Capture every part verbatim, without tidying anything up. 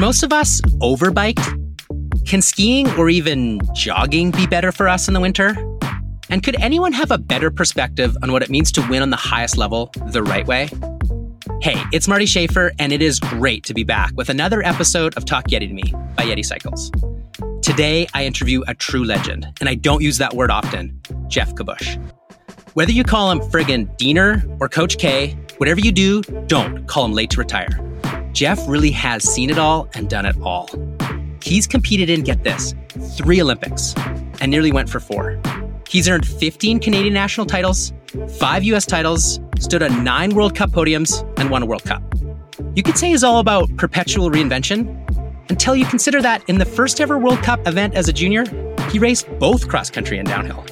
most of us overbiked? Can skiing or even jogging be better for us in the winter? And could anyone have a better perspective on what it means to win on the highest level the right way? Hey, it's Marty Schaefer, and it is great to be back with another episode of Talk Yeti to Me by Yeti Cycles. Today, I interview a true legend, and I don't use that word often, Jeff Kabush. Whether you call him friggin' Deaner or Coach K, whatever you do, don't call him late to retire. Jeff really has seen it all and done it all. He's competed in, get this, three Olympics, and nearly went for four. He's earned fifteen Canadian national titles, five U S titles, stood on nine World Cup podiums, and won a World Cup. You could say he's all about perpetual reinvention, until you consider that in the first ever World Cup event as a junior, he raced both cross-country and downhill.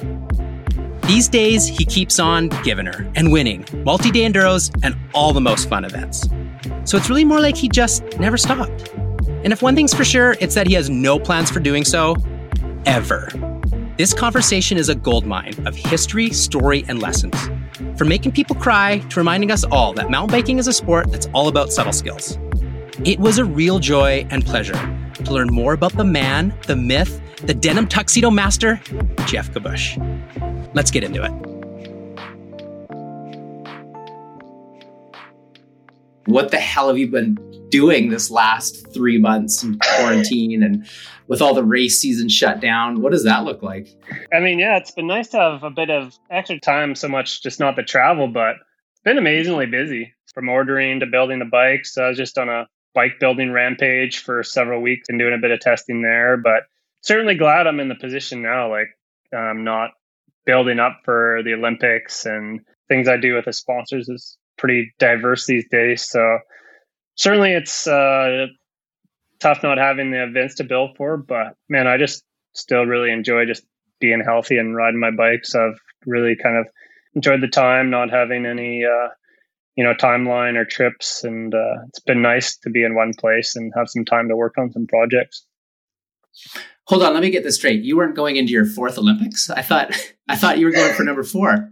These days, he keeps on giving her and winning multi-day enduros and all the most fun events. So it's really more like he just never stopped. And if one thing's for sure, it's that he has no plans for doing so, ever. This conversation is a goldmine of history, story, and lessons. From making people cry to reminding us all that mountain biking is a sport that's all about subtle skills. It was a real joy and pleasure to learn more about the man, the myth, the denim tuxedo master, Jeff Kabush. Let's get into it. What the hell have you been doing this last three months in quarantine and with all the race season shut down? What does that look like? I mean, yeah, it's been nice to have a bit of extra time, so much just not the travel, but it's been amazingly busy from ordering to building the bikes. So I was just on a bike building rampage for several weeks and doing a bit of testing there, but certainly glad I'm in the position now, like I'm not building up for the Olympics, and things I do with the sponsors is pretty diverse these days. So certainly it's uh, tough not having the events to build for, but man, I just still really enjoy just being healthy and riding my bike. So I've really kind of enjoyed the time, not having any, uh, you know, timeline or trips. And uh, it's been nice to be in one place and have some time to work on some projects. Hold on, let me get this straight. You weren't going into your fourth Olympics? I thought I thought you were going for number four.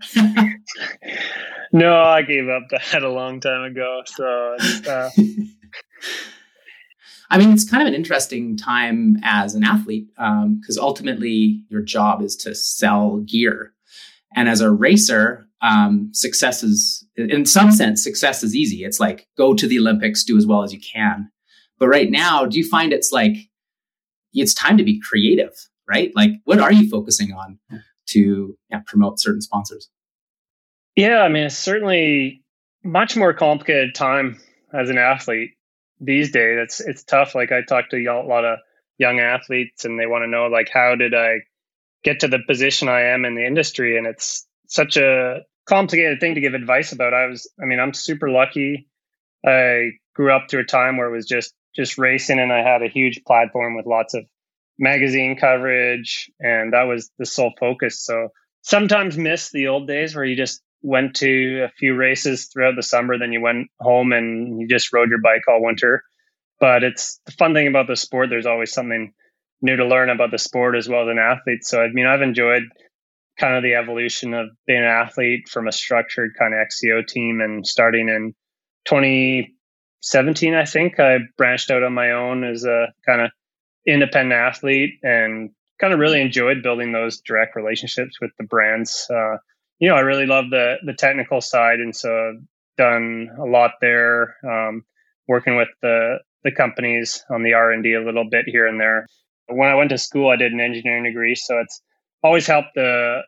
No, I gave up that a long time ago. So, uh... I mean, it's kind of an interesting time as an athlete because um, ultimately your job is to sell gear. And as a racer, um, success is, in some sense, success is easy. It's like, go to the Olympics, do as well as you can. But right now, do you find it's like, it's time to be creative, right? Like, what are you focusing on to yeah, promote certain sponsors? Yeah, I mean, it's certainly much more complicated time as an athlete these days. It's it's tough. Like, I talk to a lot of young athletes and they want to know, like, how did I get to the position I am in the industry? And it's such a complicated thing to give advice about. I was, I mean, I'm super lucky. I grew up through a time where it was just just racing, and I had a huge platform with lots of magazine coverage, and that was the sole focus. So sometimes miss the old days where you just went to a few races throughout the summer, then you went home and you just rode your bike all winter. But it's the fun thing about the sport. There's always something new to learn about the sport as well as an athlete. So, I mean, I've enjoyed kind of the evolution of being an athlete from a structured kind of X C O team. And starting in twenty seventeen, I think I branched out on my own as a kind of independent athlete and kind of really enjoyed building those direct relationships with the brands. Uh, You know, I really love the the technical side, and so I've done a lot there, um, working with the the companies on the R and D a little bit here and there. When I went to school, I did an engineering degree, so it's always helped to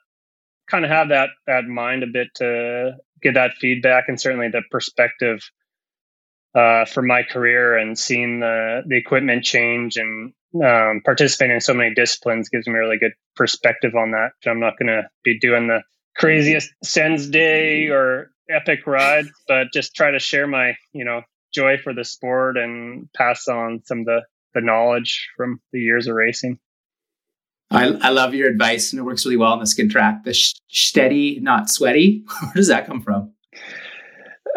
kind of have that that mind a bit to get that feedback, and certainly the perspective uh, for my career and seeing the the equipment change and um, participating in so many disciplines gives me a really good perspective on that. I'm not going to be doing the craziest sends day or epic ride, but just try to share my, you know, joy for the sport and pass on some of the, the knowledge from the years of racing. I, I love your advice, and it works really well on the skin track. The sh- steady, not sweaty. Where does that come from?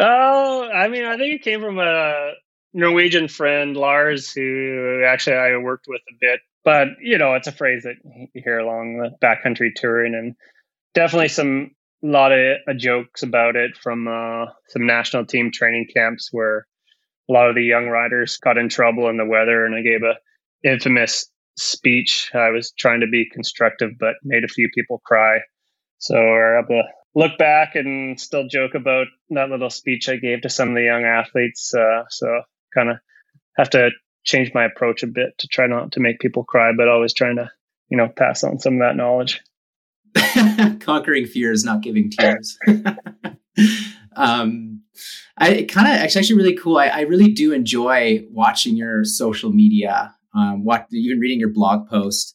Oh, I mean, I think it came from a Norwegian friend, Lars, who actually I worked with a bit, but you know, it's a phrase that you hear along the backcountry touring, and definitely some lot of uh, jokes about it from uh, some national team training camps where a lot of the young riders got in trouble in the weather, and I gave a infamous speech. I was trying to be constructive, but made a few people cry. So we're able to look back and still joke about that little speech I gave to some of the young athletes. Uh, so kind of have to change my approach a bit to try not to make people cry, but always trying to, you know, pass on some of that knowledge. Conquering fears, not giving tears. um, I kind of, it's actually really cool. I, I really do enjoy watching your social media, um, what, even reading your blog post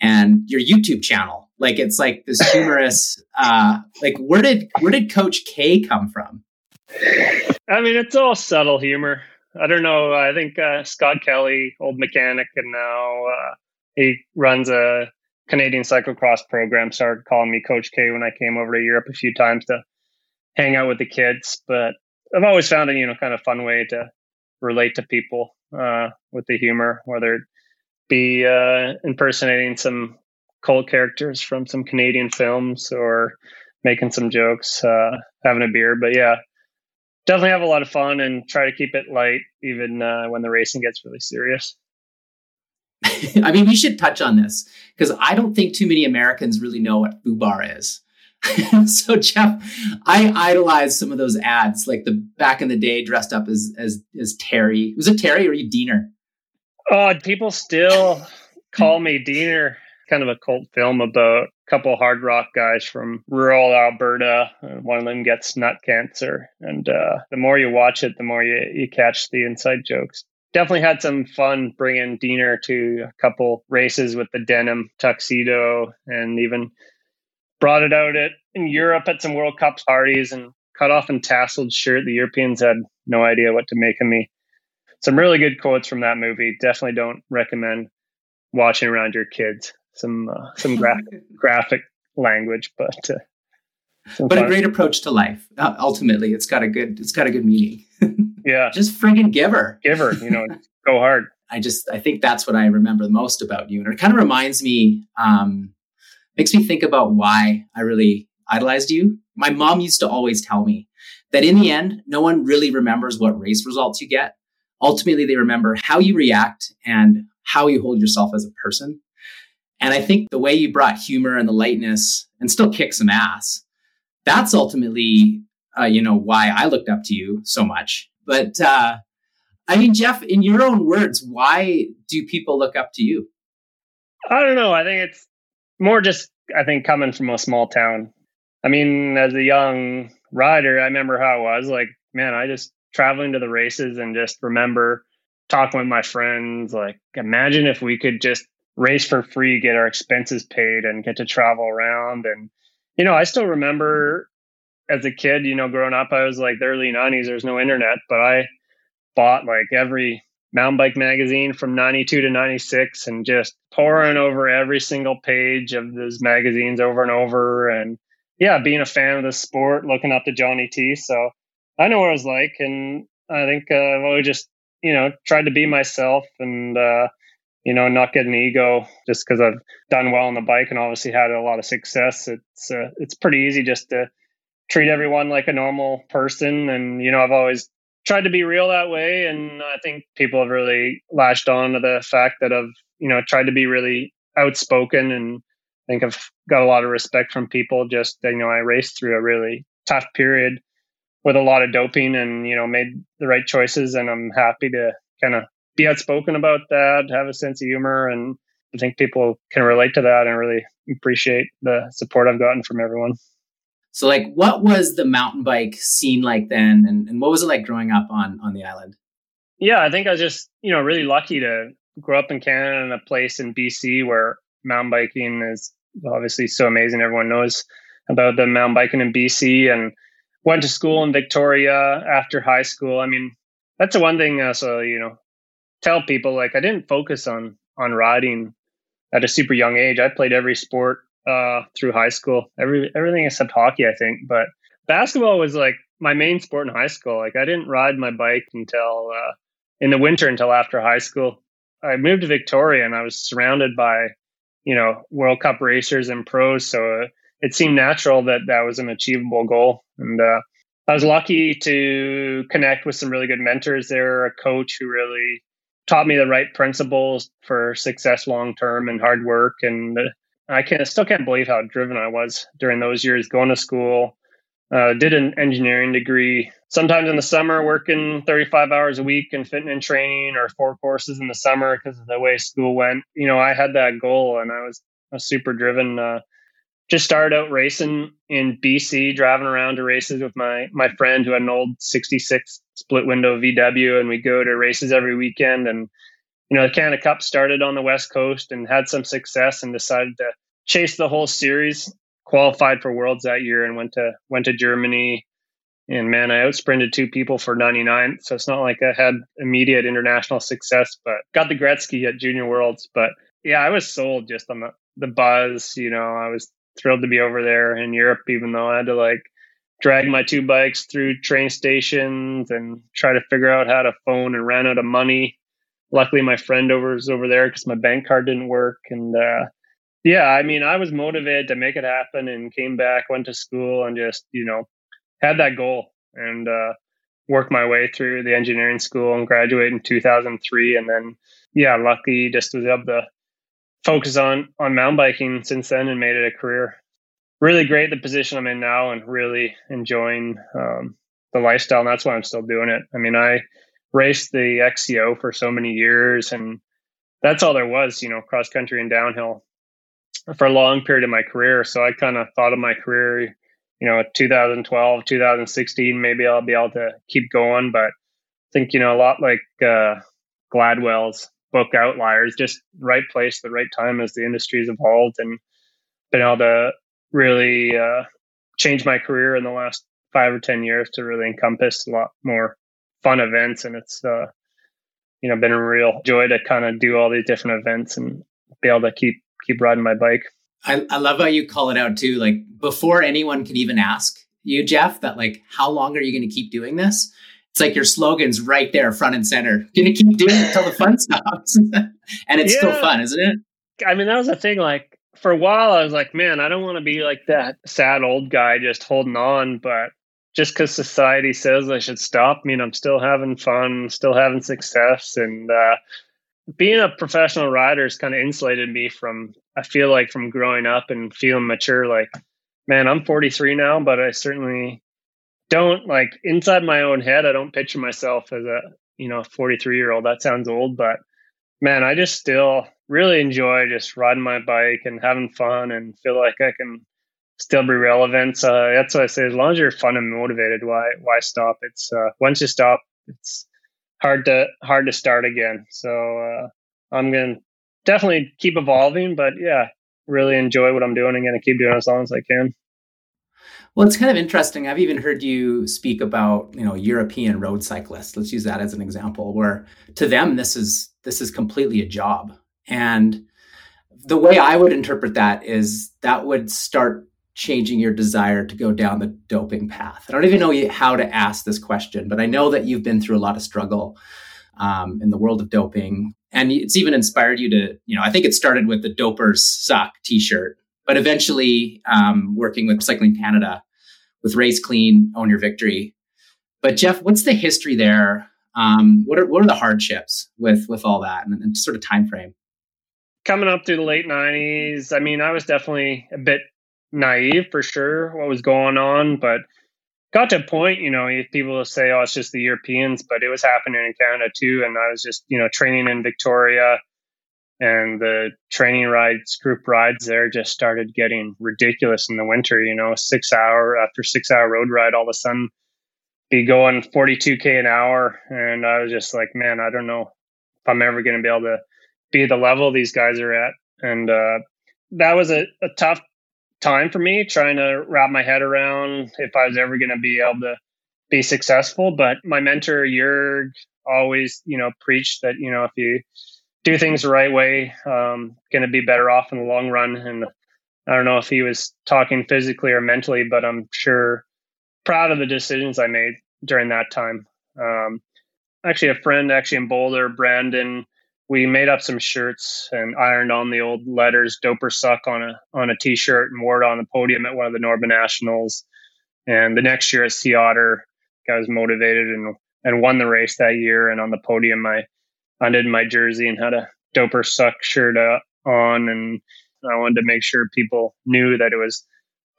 and your YouTube channel. Like, it's like this humorous, uh, like where did, where did Coach K come from? I mean, it's all subtle humor. I don't know. I think, uh, Scott Kelly, old mechanic, and now, uh, he runs a Canadian cyclocross program, started calling me Coach K when I came over to Europe a few times to hang out with the kids. But I've always found it, you know, kind of fun way to relate to people, uh, with the humor, whether it be, uh, impersonating some cult characters from some Canadian films or making some jokes, uh, having a beer. But yeah, definitely have a lot of fun and try to keep it light, even uh, when the racing gets really serious. I mean, we should touch on this because I don't think too many Americans really know what FUBAR is. So Jeff, I idolized some of those ads, like the back in the day dressed up as, as, as Terry. Was it Terry or you Deaner? Oh, people still call me Deaner. Kind of a cult film about a couple hard rock guys from rural Alberta. One of them gets nut cancer. And uh, the more you watch it, the more you, you catch the inside jokes. Definitely had some fun bringing Deaner to a couple races with the denim tuxedo, and even brought it out at, in Europe at some World Cup parties, and cut off and tasseled shirt. The Europeans had no idea what to make of me. Some really good quotes from that movie. Definitely don't recommend watching around your kids. Some uh, some graphic graphic language, but uh, but a great approach to life. Uh, ultimately, it's got a good it's got a good meaning. Yeah, just friggin' give her, give her. You know, go hard. I just I think that's what I remember the most about you, and it kind of reminds me, um, makes me think about why I really idolized you. My mom used to always tell me that in the end, no one really remembers what race results you get. Ultimately, they remember how you react and how you hold yourself as a person. And I think the way you brought humor and the lightness and still kick some ass, that's ultimately, uh, you know, why I looked up to you so much. But, uh, I mean, Jeff, in your own words, why do people look up to you? I don't know. I think it's more just, I think, coming from a small town. I mean, as a young rider, I remember how I was like, man, I just traveling to the races and just remember talking with my friends. Like, imagine if we could just race for free, get our expenses paid, and get to travel around. And, you know, I still remember as a kid, you know, growing up, I was like the early nineties, there's no internet, but I bought like every mountain bike magazine from ninety-two to ninety-six and just pouring over every single page of those magazines over and over. And yeah, being a fan of the sport, looking up to Johnny T. So I know what it was like. And I think uh, I've always just, you know, tried to be myself and, uh, you know, not get an ego just because I've done well on the bike and obviously had a lot of success. It's uh, it's pretty easy just to treat everyone like a normal person. And, you know, I've always tried to be real that way. And I think people have really latched on to the fact that I've, you know, tried to be really outspoken. And I think I've got a lot of respect from people. Just, you know, I raced through a really tough period with a lot of doping and, you know, made the right choices. And I'm happy to kind of be outspoken about that, have a sense of humor. And I think people can relate to that and really appreciate the support I've gotten from everyone. So like, what was the mountain bike scene like then? And, and what was it like growing up on, on the island? Yeah, I think I was just, you know, really lucky to grow up in Canada in a place in B C where mountain biking is obviously so amazing. Everyone knows about the mountain biking in B C, and went to school in Victoria after high school. I mean, that's the one thing. Uh, so, you know, tell people, like, I didn't focus on on riding at a super young age. I played every sport uh, through high school, every everything except hockey, I think. But basketball was like my main sport in high school. Like, I didn't ride my bike until uh, in the winter until after high school. I moved to Victoria and I was surrounded by, you know, World Cup racers and pros. So uh, it seemed natural that that was an achievable goal. And uh, I was lucky to connect with some really good mentors there, a coach who really taught me the right principles for success long-term and hard work. And I can, I still can't believe how driven I was during those years, going to school, uh, did an engineering degree, sometimes in the summer working thirty-five hours a week and fitting and training, or four courses in the summer because of the way school went. You know, I had that goal and I was, I was super driven. Uh, just started out racing in B C, driving around to races with my, my friend who had an old sixty-six split window V W, and we go to races every weekend. And, you know, the Can-Am Cup started on the West Coast and had some success and decided to chase the whole series, qualified for Worlds that year and went to, went to Germany. And man, I outsprinted two people for ninety-nine. So it's not like I had immediate international success, but got the Gretzky at Junior Worlds. But yeah, I was sold just on the, the buzz. You know, I was thrilled to be over there in Europe, even though I had to like drag my two bikes through train stations and try to figure out how to phone, and ran out of money. Luckily, my friend over was over there because my bank card didn't work. And uh, yeah, I mean, I was motivated to make it happen and came back, went to school and just, you know, had that goal and uh, worked my way through the engineering school and graduated in two thousand three. And then, yeah, lucky just was able to focus on on mountain biking since then and made it a career. Really great the position I'm in now and really enjoying um, the lifestyle. And that's why I'm still doing it. I mean, I raced the X C O for so many years and that's all there was, you know, cross country and downhill for a long period of my career. So I kind of thought of my career, you know, two thousand twelve, two thousand sixteen, maybe I'll be able to keep going. But I think, you know, a lot like uh, Gladwell's book Outliers, just right place, the right time as the industry's evolved, and been able to really uh, change my career in the last five or ten years to really encompass a lot more fun events. And it's, uh, you know, been a real joy to kind of do all these different events and be able to keep, keep riding my bike. I, I love how you call it out too. Like before anyone can even ask you, Jeff, that like, how long are you going to keep doing this? It's like your slogan's right there, front and center. You're going to keep doing it until the fun stops. And it's yeah. still fun, isn't it? I mean, that was the thing. Like for a while I was like, man, I don't want to be like that sad old guy just holding on, but just because society says I should stop, I mean, I'm still having fun, still having success. And uh, being a professional rider has kind of insulated me from, I feel like from growing up and feeling mature. Like, man, I'm forty-three now, but I certainly don't like inside my own head. I don't picture myself as a, you know, forty-three year old. That sounds old, but man, I just still really enjoy just riding my bike and having fun and feel like I can still be relevant. So uh, that's what I say. As long as you're fun and motivated, why, why stop? It's uh, once you stop, it's hard to, hard to start again. So uh, I'm going to definitely keep evolving, but yeah, really enjoy what I'm doing and going to keep doing as long as I can. Well, it's kind of interesting. I've even heard you speak about, you know, European road cyclists. Let's use that as an example where to them, this is, this is completely a job. And the way I would interpret that is that would start changing your desire to go down the doping path. I don't even know how to ask this question, but I know that you've been through a lot of struggle um, in the world of doping. And it's even inspired you to, you know, I think it started with the Dopers Suck t-shirt, but eventually um, working with Cycling Canada, with Race Clean, Own Your Victory. But Jeff, what's the history there? Um, what are what are the hardships with with all that and, and sort of time frame? Coming up through the late nineties, I mean, I was definitely a bit naive for sure what was going on, but got to a point, you know, people say, oh, it's just the Europeans, but it was happening in Canada too. And I was just, you know, training in Victoria and the training rides, group rides there just started getting ridiculous in the winter, you know, six hour after six hour road ride, all of a sudden be going forty-two K an hour. And I was just like, man, I don't know if I'm ever going to be able to be at the level these guys are at. And uh, that was a, a tough time for me trying to wrap my head around if I was ever going to be able to be successful. But my mentor, Jurg, always, you know, preached that, you know, if you do things the right way, um, going to be better off in the long run. And I don't know if he was talking physically or mentally, but I'm sure proud of the decisions I made during that time. Um, actually, a friend actually in Boulder, Brandon, we made up some shirts and ironed on the old letters "Doper Suck" on a on a t-shirt and wore it on the podium at one of the Norba Nationals. And the next year at Sea Otter, I was motivated and and won the race that year. And on the podium, I undid my jersey and had a doper suck shirt uh, on. And I wanted to make sure people knew that it was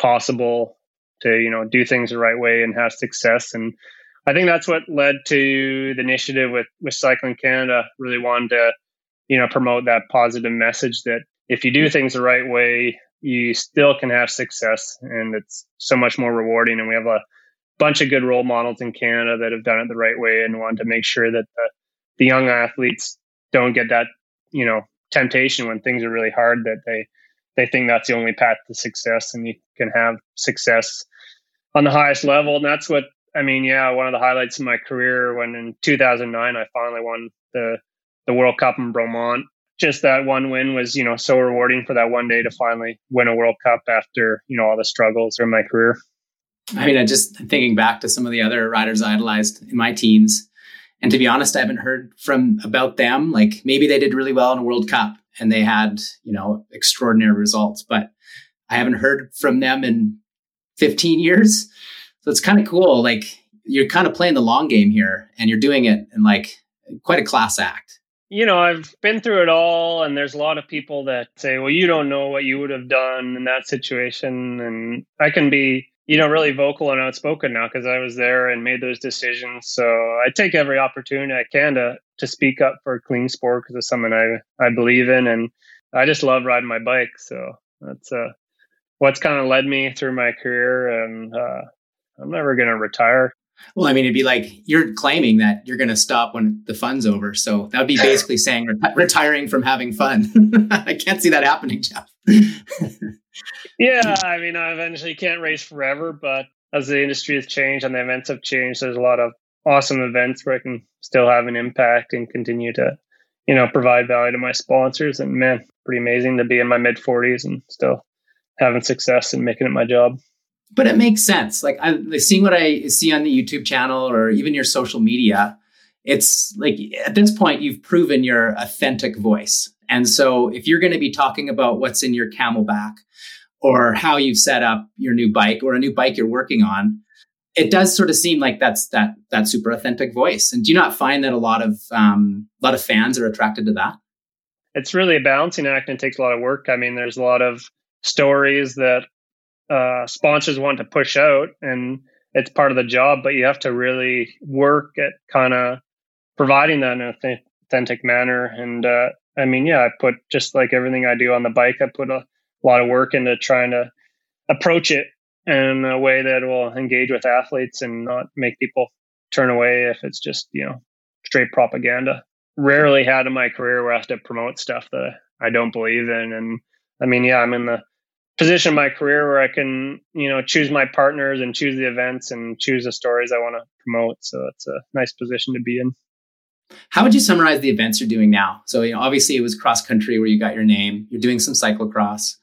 possible to, you know, do things the right way and have success. And I think that's what led to the initiative with, with Cycling Canada. Really wanted to, you know, promote that positive message that if you do things the right way, you still can have success, and it's so much more rewarding. And we have a bunch of good role models in Canada that have done it the right way, and want to make sure that the, the young athletes don't get that, you know, temptation when things are really hard, that they, they think that's the only path to success, and you can have success on the highest level. And that's what, I mean, yeah, one of the highlights of my career, when in two thousand nine, I finally won the, the World Cup in Bromont. Just that one win was, you know, so rewarding for that one day to finally win a World Cup after, you know, all the struggles in my career. I mean, I just thinking back to some of the other riders I idolized in my teens. And to be honest, I haven't heard from about them. Like, maybe they did really well in a World Cup and they had, you know, extraordinary results, but I haven't heard from them in fifteen years. So it's kind of cool. Like, you're kind of playing the long game here, and you're doing it in like quite a class act. You know, I've been through it all, and there's a lot of people that say, well, you don't know what you would have done in that situation. And I can be, you know, really vocal and outspoken now because I was there and made those decisions. So I take every opportunity I can to to speak up for clean sport because it's something I, I believe in. And I just love riding my bike. So that's uh, what's kind of led me through my career. And uh, I'm never going to retire. Well, I mean, it'd be like you're claiming that you're going to stop when the fun's over. So that would be basically saying ret- retiring from having fun. I can't see that happening, Jeff. Yeah, I mean, I eventually can't race forever, but as the industry has changed and the events have changed, there's a lot of awesome events where I can still have an impact and continue to, you know, provide value to my sponsors. And man, pretty amazing to be in my mid forties and still having success and making it my job. But it makes sense. Like, I, like seeing what I see on the YouTube channel or even your social media, it's like at this point, you've proven your authentic voice. And so if you're going to be talking about what's in your Camelback or how you've set up your new bike or a new bike you're working on, it does sort of seem like that's that that super authentic voice. And do you not find that a lot of um, a lot of fans are attracted to that? It's really a balancing act, and it takes a lot of work. I mean, there's a lot of stories that uh sponsors want to push out, and it's part of the job, but you have to really work at kind of providing that in an authentic manner. And uh I mean, yeah, I put, just like everything I do on the bike, I put a lot of work into trying to approach it in a way that will engage with athletes and not make people turn away if it's just, you know, straight propaganda. Rarely had in my career where I have to promote stuff that I don't believe in. And I mean, yeah, I'm in the position in my career where I can, you know, choose my partners and choose the events and choose the stories I want to promote. So it's a nice position to be in. How would you summarize the events you're doing now? So, you know, obviously it was cross country where you got your name. You're doing some cyclocross,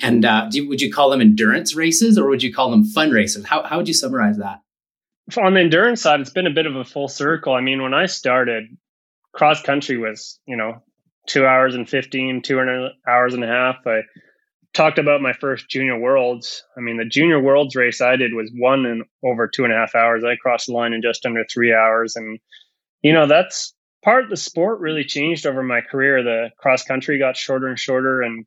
and uh, do you, would you call them endurance races, or would you call them fun races? How how would you summarize that? On the endurance side, it's been a bit of a full circle. I mean, when I started, cross country was, you know, two hours and fifteen, two hours and a half. I talked about my first junior worlds. I mean, the junior worlds race I did was one in over two and a half hours. I crossed the line in just under three hours. And, you know, that's part of the sport really changed over my career. The cross country got shorter and shorter. And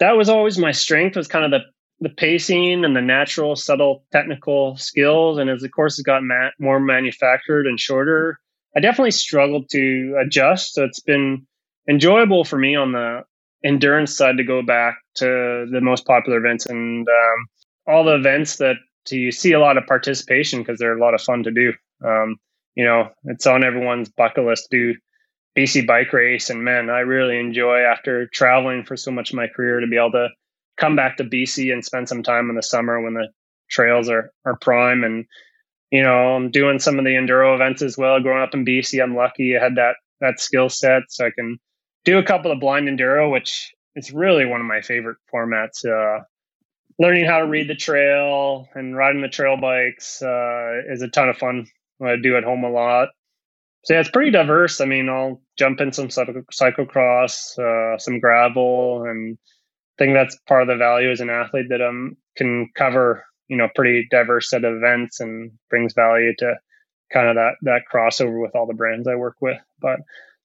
that was always my strength, was kind of the, the pacing and the natural, subtle, technical skills. And as the courses got ma- more manufactured and shorter, I definitely struggled to adjust. So it's been enjoyable for me on the endurance side to go back to the most popular events, and um, all the events that you see a lot of participation because they're a lot of fun to do. Um, you know, it's on everyone's bucket list to do B C Bike Race. And man, I really enjoy, after traveling for so much of my career, to be able to come back to B C and spend some time in the summer when the trails are, are prime. And, you know, I'm doing some of the enduro events as well. Growing up in B C, I'm lucky I had that, that skill set, so I can do a couple of blind enduro, which is really one of my favorite formats. Uh, learning how to read the trail and riding the trail bikes uh, is a ton of fun. I do at home a lot. So yeah, it's pretty diverse. I mean, I'll jump in some cyclocross, uh, some gravel, and I think that's part of the value as an athlete, that I um, can cover you know, pretty diverse set of events and brings value to kind of that, that crossover with all the brands I work with. But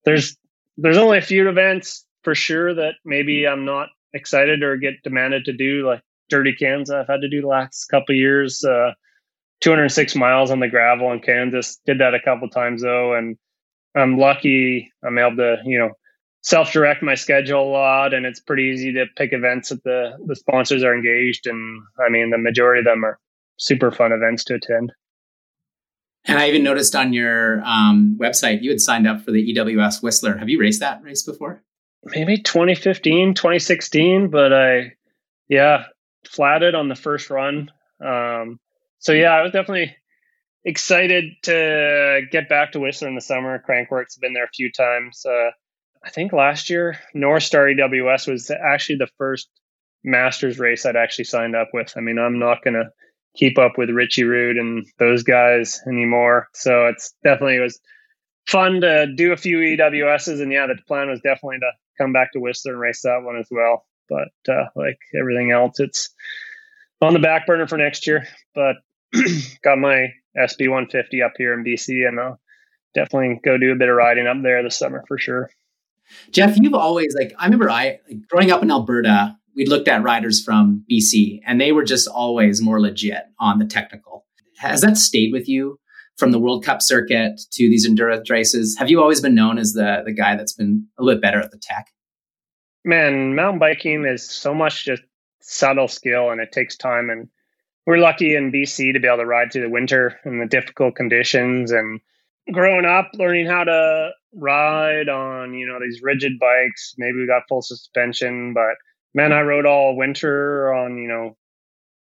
there's, there's only a few events for sure that maybe I'm not excited or get demanded to do, like Dirty Kansas. I've had to do the last couple of years, uh, two hundred six miles on the gravel in Kansas. Did that a couple of times though. And I'm lucky I'm able to, you know, self-direct my schedule a lot, and it's pretty easy to pick events that the, the sponsors are engaged. And I mean, the majority of them are super fun events to attend. And I even noticed on your um, website, you had signed up for the E W S Whistler. Have you raced that race before? Maybe twenty fifteen, twenty sixteen, but I, yeah, flatted on the first run. Um, so yeah, I was definitely excited to get back to Whistler in the summer. Crankworks have been there a few times. Uh, I think last year, North Star E W S was actually the first Masters race I'd actually signed up with. I mean, I'm not going to keep up with Richie Roode and those guys anymore. So it's definitely, it was fun to do a few E W Ss. And yeah, the plan was definitely to come back to Whistler and race that one as well. But uh, like everything else, it's on the back burner for next year. But got my S B one fifty up here in B C, and I'll definitely go do a bit of riding up there this summer for sure. Jeff, you've always, like, I remember I like, growing up in Alberta, we looked at riders from B C and they were just always more legit on the technical. Has that stayed with you from the World Cup circuit to these endurance races? Have you always been known as the the guy that's been a little bit better at the tech? Man, mountain biking is so much just subtle skill, and it takes time. And we're lucky in B C to be able to ride through the winter and the difficult conditions. And growing up, learning how to ride on, you know, these rigid bikes, maybe we got full suspension, but man, I rode all winter on, you know,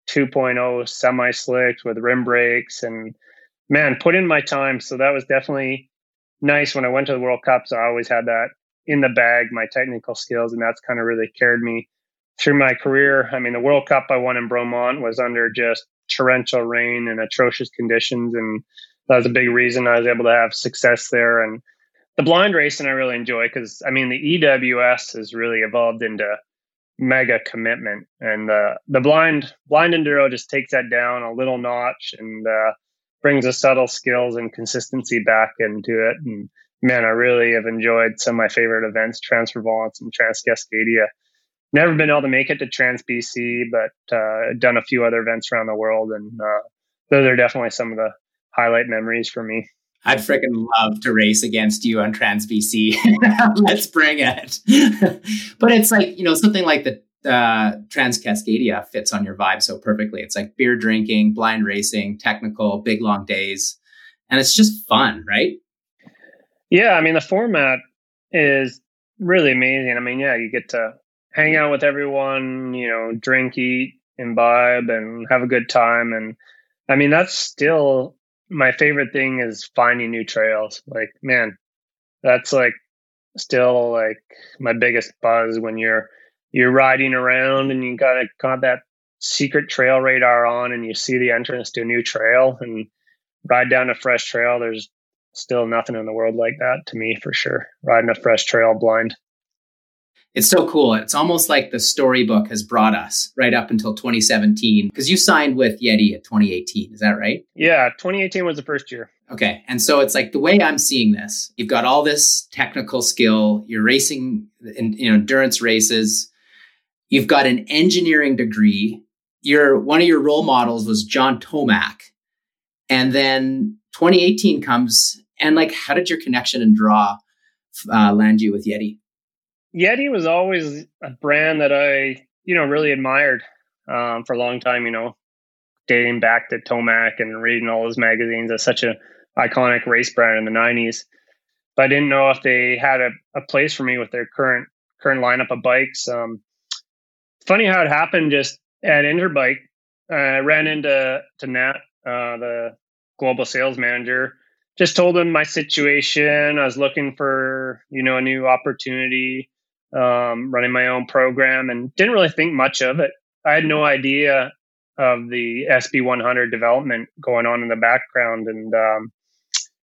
two point oh semi-slicks with rim brakes, and man, put in my time. So that was definitely nice when I went to the World Cup. So I always had that in the bag, my technical skills, and that's kind of really carried me through my career. I mean, the World Cup I won in Bromont was under just torrential rain and atrocious conditions, and that was a big reason I was able to have success there. And the blind racing I really enjoy because, I mean, the E W S has really evolved into mega commitment, and uh, the blind blind enduro just takes that down a little notch and uh, brings the subtle skills and consistency back into it. And man, I really have enjoyed some of my favorite events, Transfer Volance and Trans-Cascadia. Never been able to make it to TransBC, but uh, done a few other events around the world, and uh, those are definitely some of the highlight memories for me. I'd freaking love to race against you on TransBC. Let's bring it. But it's like, you know, something like the uh, Trans-Cascadia fits on your vibe so perfectly. It's like beer drinking, blind racing, technical, big long days. And it's just fun, right? Yeah, I mean, the format is really amazing. I mean, yeah, you get to hang out with everyone, you know, drink, eat, imbibe, and have a good time. And I mean, that's still... my favorite thing is finding new trails. Like, man, that's like still like my biggest buzz when you're, you're riding around and you got, got that secret trail radar on and you see the entrance to a new trail and ride down a fresh trail. There's still nothing in the world like that to me, for sure. Riding a fresh trail blind. It's so cool. It's almost like the storybook has brought us right up until twenty seventeen, because you signed with Yeti at twenty eighteen. Is that right? Yeah, twenty eighteen was the first year. Okay. And so it's like the way I'm seeing this, you've got all this technical skill, you're racing in, you know, endurance races, you've got an engineering degree. Your one of your role models was John Tomac. And then twenty eighteen comes, and like, how did your connection and draw uh, land you with Yeti? Yeti was always a brand that I, you know, really admired um, for a long time, you know, dating back to Tomac and reading all his magazines. As such an iconic race brand in the nineties. But I didn't know if they had a, a place for me with their current current lineup of bikes. Um, funny how it happened just at Interbike. I ran into to Nat, uh, the global sales manager. Just told him my situation. I was looking for, you know, a new opportunity. Um, running my own program, and didn't really think much of it. I had no idea of the S B one hundred development going on in the background. And um,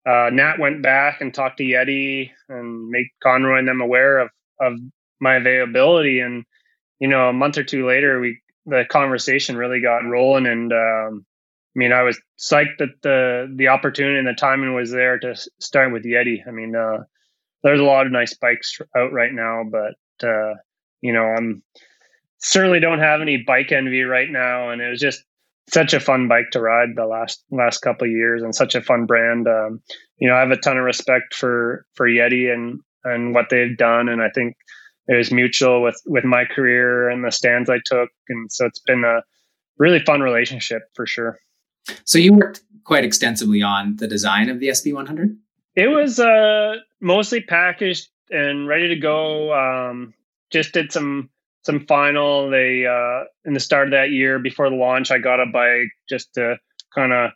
uh, Nat went back and talked to Yeti and made Conroy and them aware of, of my availability. And, you know, a month or two later, we the conversation really got rolling. And um, I mean, I was psyched that the the opportunity and the timing was there to start with Yeti. I mean, uh, there's a lot of nice bikes out right now, but uh, you know, I'm certainly don't have any bike envy right now. And it was just such a fun bike to ride the last last couple of years, and such a fun brand. Um, you know, I have a ton of respect for for Yeti and and what they've done, and I think it was mutual with with my career and the stands I took, and so it's been a really fun relationship for sure. So you worked quite extensively on the design of the S B one hundred? It was uh, mostly packaged and ready to go. Um, just did some some final. They uh, in the start of that year before the launch, I got a bike just to kind of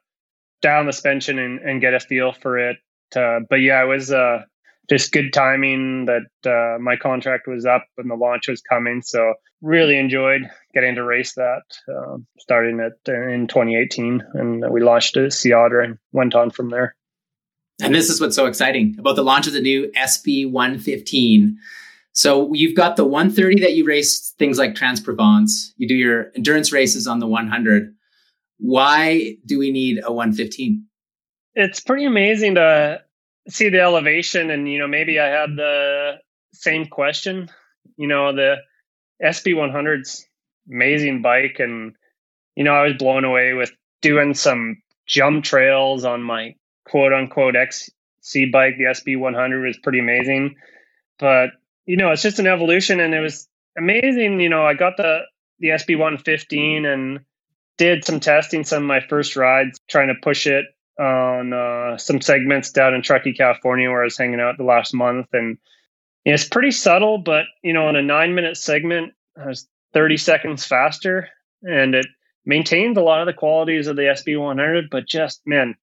down the suspension and, and get a feel for it. Uh, but yeah, it was uh, just good timing that uh, my contract was up and the launch was coming. So really enjoyed getting to race that, uh, starting it in twenty eighteen, and we launched it at Sea Otter and went on from there. And this is what's so exciting about the launch of the new S B one fifteen. So you've got the one thirty that you race things like Transfer Volance. You do your endurance races on the one hundred. Why do we need a one fifteen? It's pretty amazing to see the elevation. And, you know, maybe I had the same question. You know, the S B one hundred's amazing bike. And, you know, I was blown away with doing some jump trails on my quote unquote X C bike. The S B one hundred was pretty amazing, but you know, it's just an evolution, and it was amazing. You know, I got the, the S B one fifteen and did some testing, some of my first rides, trying to push it on uh, some segments down in Truckee, California, where I was hanging out the last month. And you know, it's pretty subtle, but you know, on a nine minute segment, I was thirty seconds faster, and it maintained a lot of the qualities of the S B one hundred, but just, man,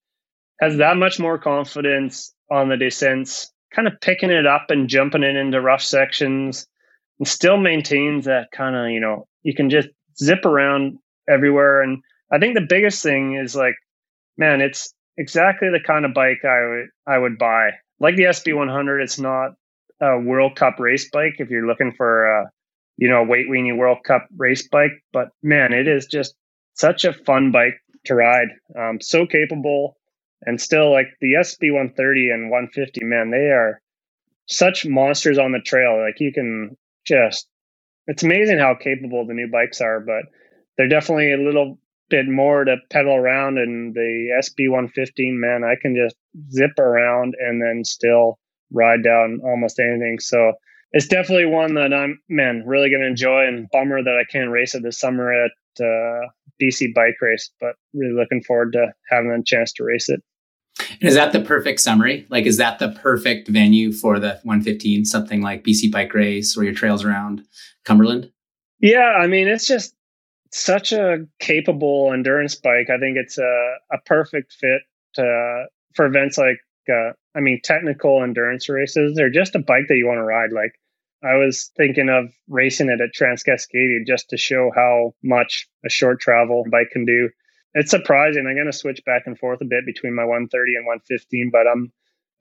has that much more confidence on the descents, kind of picking it up and jumping it into rough sections, and still maintains that kind of, you know, you can just zip around everywhere. And I think the biggest thing is like, man, it's exactly the kind of bike I would, I would buy. Like the S B one hundred, it's not a World Cup race bike if you're looking for a, you know, weight weenie World Cup race bike, but man, it is just such a fun bike to ride. Um, so capable. And still, like the S B one thirty and one fifty, man, they are such monsters on the trail. Like you can just, it's amazing how capable the new bikes are, but they're definitely a little bit more to pedal around. And the S B one fifteen, man, I can just zip around and then still ride down almost anything. So it's definitely one that I'm, man, really going to enjoy, and bummer that I can't race it this summer at uh, B C Bike Race, but really looking forward to having a chance to race it. And is that the perfect summary? Like, is that the perfect venue for the one fifteen, something like B C Bike Race or your trails around Cumberland? Yeah, I mean, it's just such a capable endurance bike. I think it's a, a perfect fit uh, for events like, uh, I mean, technical endurance races. They're just a bike that you want to ride. Like, I was thinking of racing it at Trans-Cascadia just to show how much a short travel bike can do. It's surprising. I'm going to switch back and forth a bit between my one thirty and one fifteen, but I'm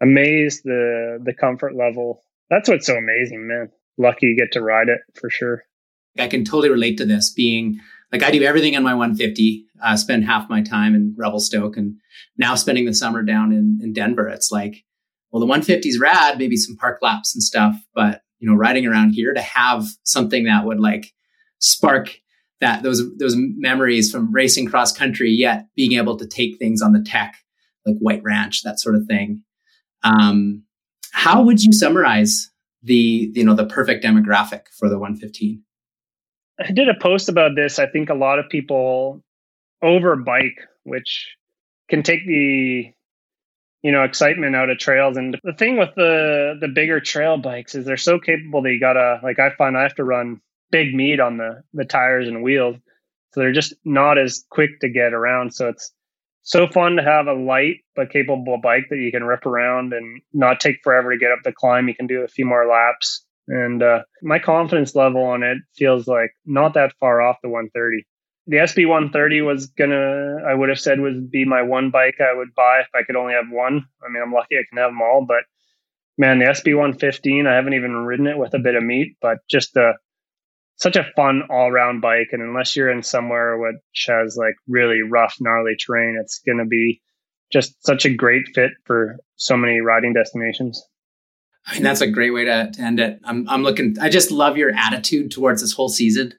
amazed the the comfort level. That's what's so amazing, man. Lucky you get to ride it for sure. I can totally relate to this, being like, I do everything on my one fifty, uh, spend half my time in Revelstoke, and now spending the summer down in, in Denver. It's like, well, the one fifty's rad, maybe some park laps and stuff, but you know, riding around here, to have something that would like spark that those those memories from racing cross country, yet being able to take things on the tech, like White Ranch, that sort of thing. Um, how would you summarize the you know the perfect demographic for the one fifteen? I did a post about this. I think a lot of people over bike, which can take the you know, excitement out of trails. And the thing with the the bigger trail bikes is they're so capable that you gotta, like I find I have to run big meat on the, the tires and wheels. So they're just not as quick to get around. So it's so fun to have a light but capable bike that you can rip around and not take forever to get up the climb. You can do a few more laps. And uh, my confidence level on it feels like not that far off the one thirty. The S B one thirty was gonna, I would have said, would be my one bike I would buy if I could only have one. I mean, I'm lucky I can have them all, but man, the S B one fifteen, I haven't even ridden it with a bit of meat, but just the such a fun all-round bike. And unless you're in somewhere which has like really rough, gnarly terrain, it's going to be just such a great fit for so many riding destinations. I mean, that's a great way to, to end it. I'm I'm looking, I just love your attitude towards this whole season.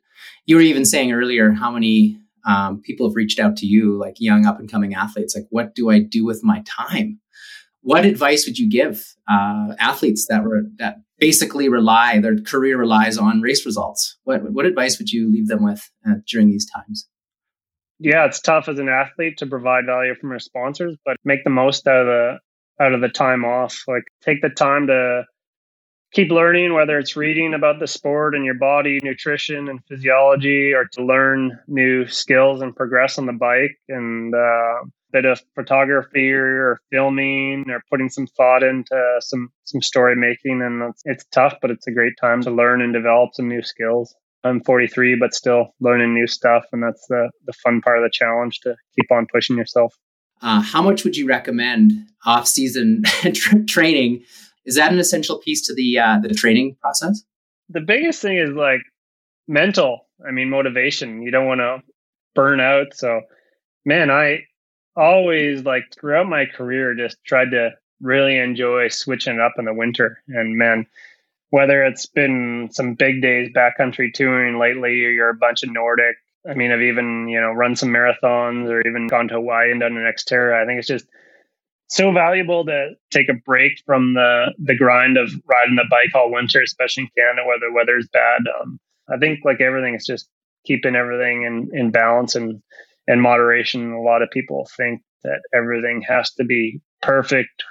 You were even saying earlier how many um, people have reached out to you, like young up and coming athletes, like, what do I do with my time? What advice would you give uh, athletes that were, that basically rely, their career relies on race results? What, what advice would you leave them with uh, during these times? Yeah, it's tough as an athlete to provide value from your sponsors, but make the most out of the out of the time off. Like, take the time to keep learning, whether it's reading about the sport and your body, nutrition and physiology, or to learn new skills and progress on the bike, and uh, a bit of photography or filming or putting some thought into some, some story making. And it's, it's tough, but it's a great time to learn and develop some new skills. I'm forty-three, but still learning new stuff. And that's the, the fun part of the challenge, to keep on pushing yourself. Uh, how much would you recommend off-season tra- training? Is that an essential piece to the uh, the training process? The biggest thing is like mental. I mean, motivation. You don't want to burn out. So, man, I always, like, throughout my career, just tried to really enjoy switching it up in the winter. And, man, whether it's been some big days backcountry touring lately, or you're a bunch of Nordic, I mean, I've even, you know, run some marathons or even gone to Hawaii and done an Xterra. I think it's just so valuable to take a break from the, the grind of riding the bike all winter, especially in Canada, where the weather's bad. Um, I think, like everything, it's just keeping everything in, in balance and, and moderation. A lot of people think that everything has to be perfect,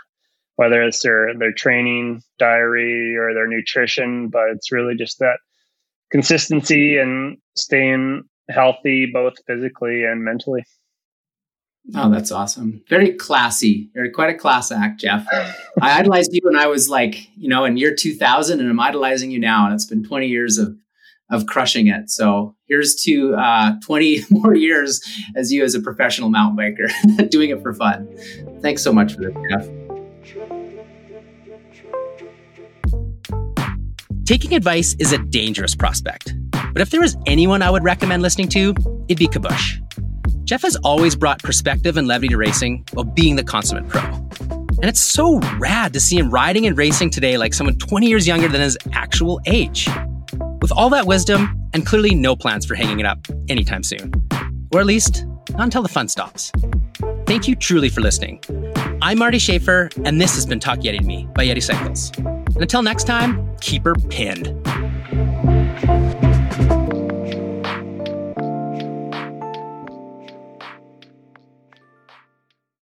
whether it's their, their training diary or their nutrition, but it's really just that consistency and staying healthy, both physically and mentally. Oh, that's awesome. Very classy. You're quite a class act, Jeff. I idolized you when I was like, you know, in year two thousand, and I'm idolizing you now. And it's been twenty years of, of crushing it. So here's to uh, twenty more years as you as a professional mountain biker, doing it for fun. Thanks so much for this, Jeff. Taking advice is a dangerous prospect. But if there was anyone I would recommend listening to, it'd be Kabush. Jeff has always brought perspective and levity to racing while being the consummate pro. And it's so rad to see him riding and racing today like someone twenty years younger than his actual age. With all that wisdom, and clearly no plans for hanging it up anytime soon. Or at least, not until the fun stops. Thank you truly for listening. I'm Marty Schaefer, and this has been Talk Yeti to Me by Yeti Cycles. And until next time, keep her pinned.